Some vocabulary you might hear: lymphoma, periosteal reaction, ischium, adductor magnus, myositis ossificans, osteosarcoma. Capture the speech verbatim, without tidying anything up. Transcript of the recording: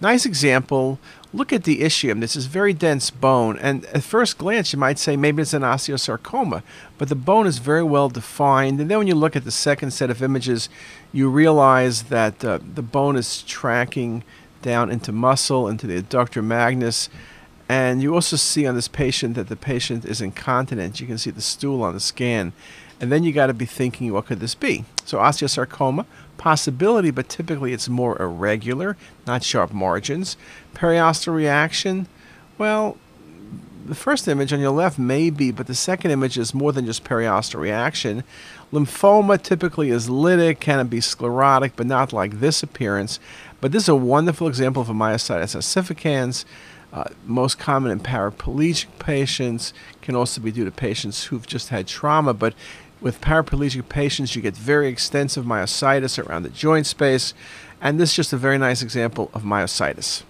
Nice example. Look at the ischium. This is very dense bone, and at first glance you might say maybe it's an osteosarcoma, but the bone is very well defined, and then when you look at the second set of images, you realize that uh, the bone is tracking down into muscle, into the adductor magnus, and you also see on this patient that the patient is incontinent. You can see the stool on the scan, and then you got to be thinking, what could this be? So osteosarcoma, possibility, but typically it's more irregular, not sharp margins. Periosteal reaction, well, the first image on your left may be, but the second image is more than just periosteal reaction. Lymphoma typically is lytic, can be sclerotic, but not like this appearance. But this is a wonderful example of a myositis ossificans. Uh, most common in paraplegic patients, can also be due to patients who've just had trauma, but with paraplegic patients you get very extensive myositis around the joint space, and this is just a very nice example of myositis.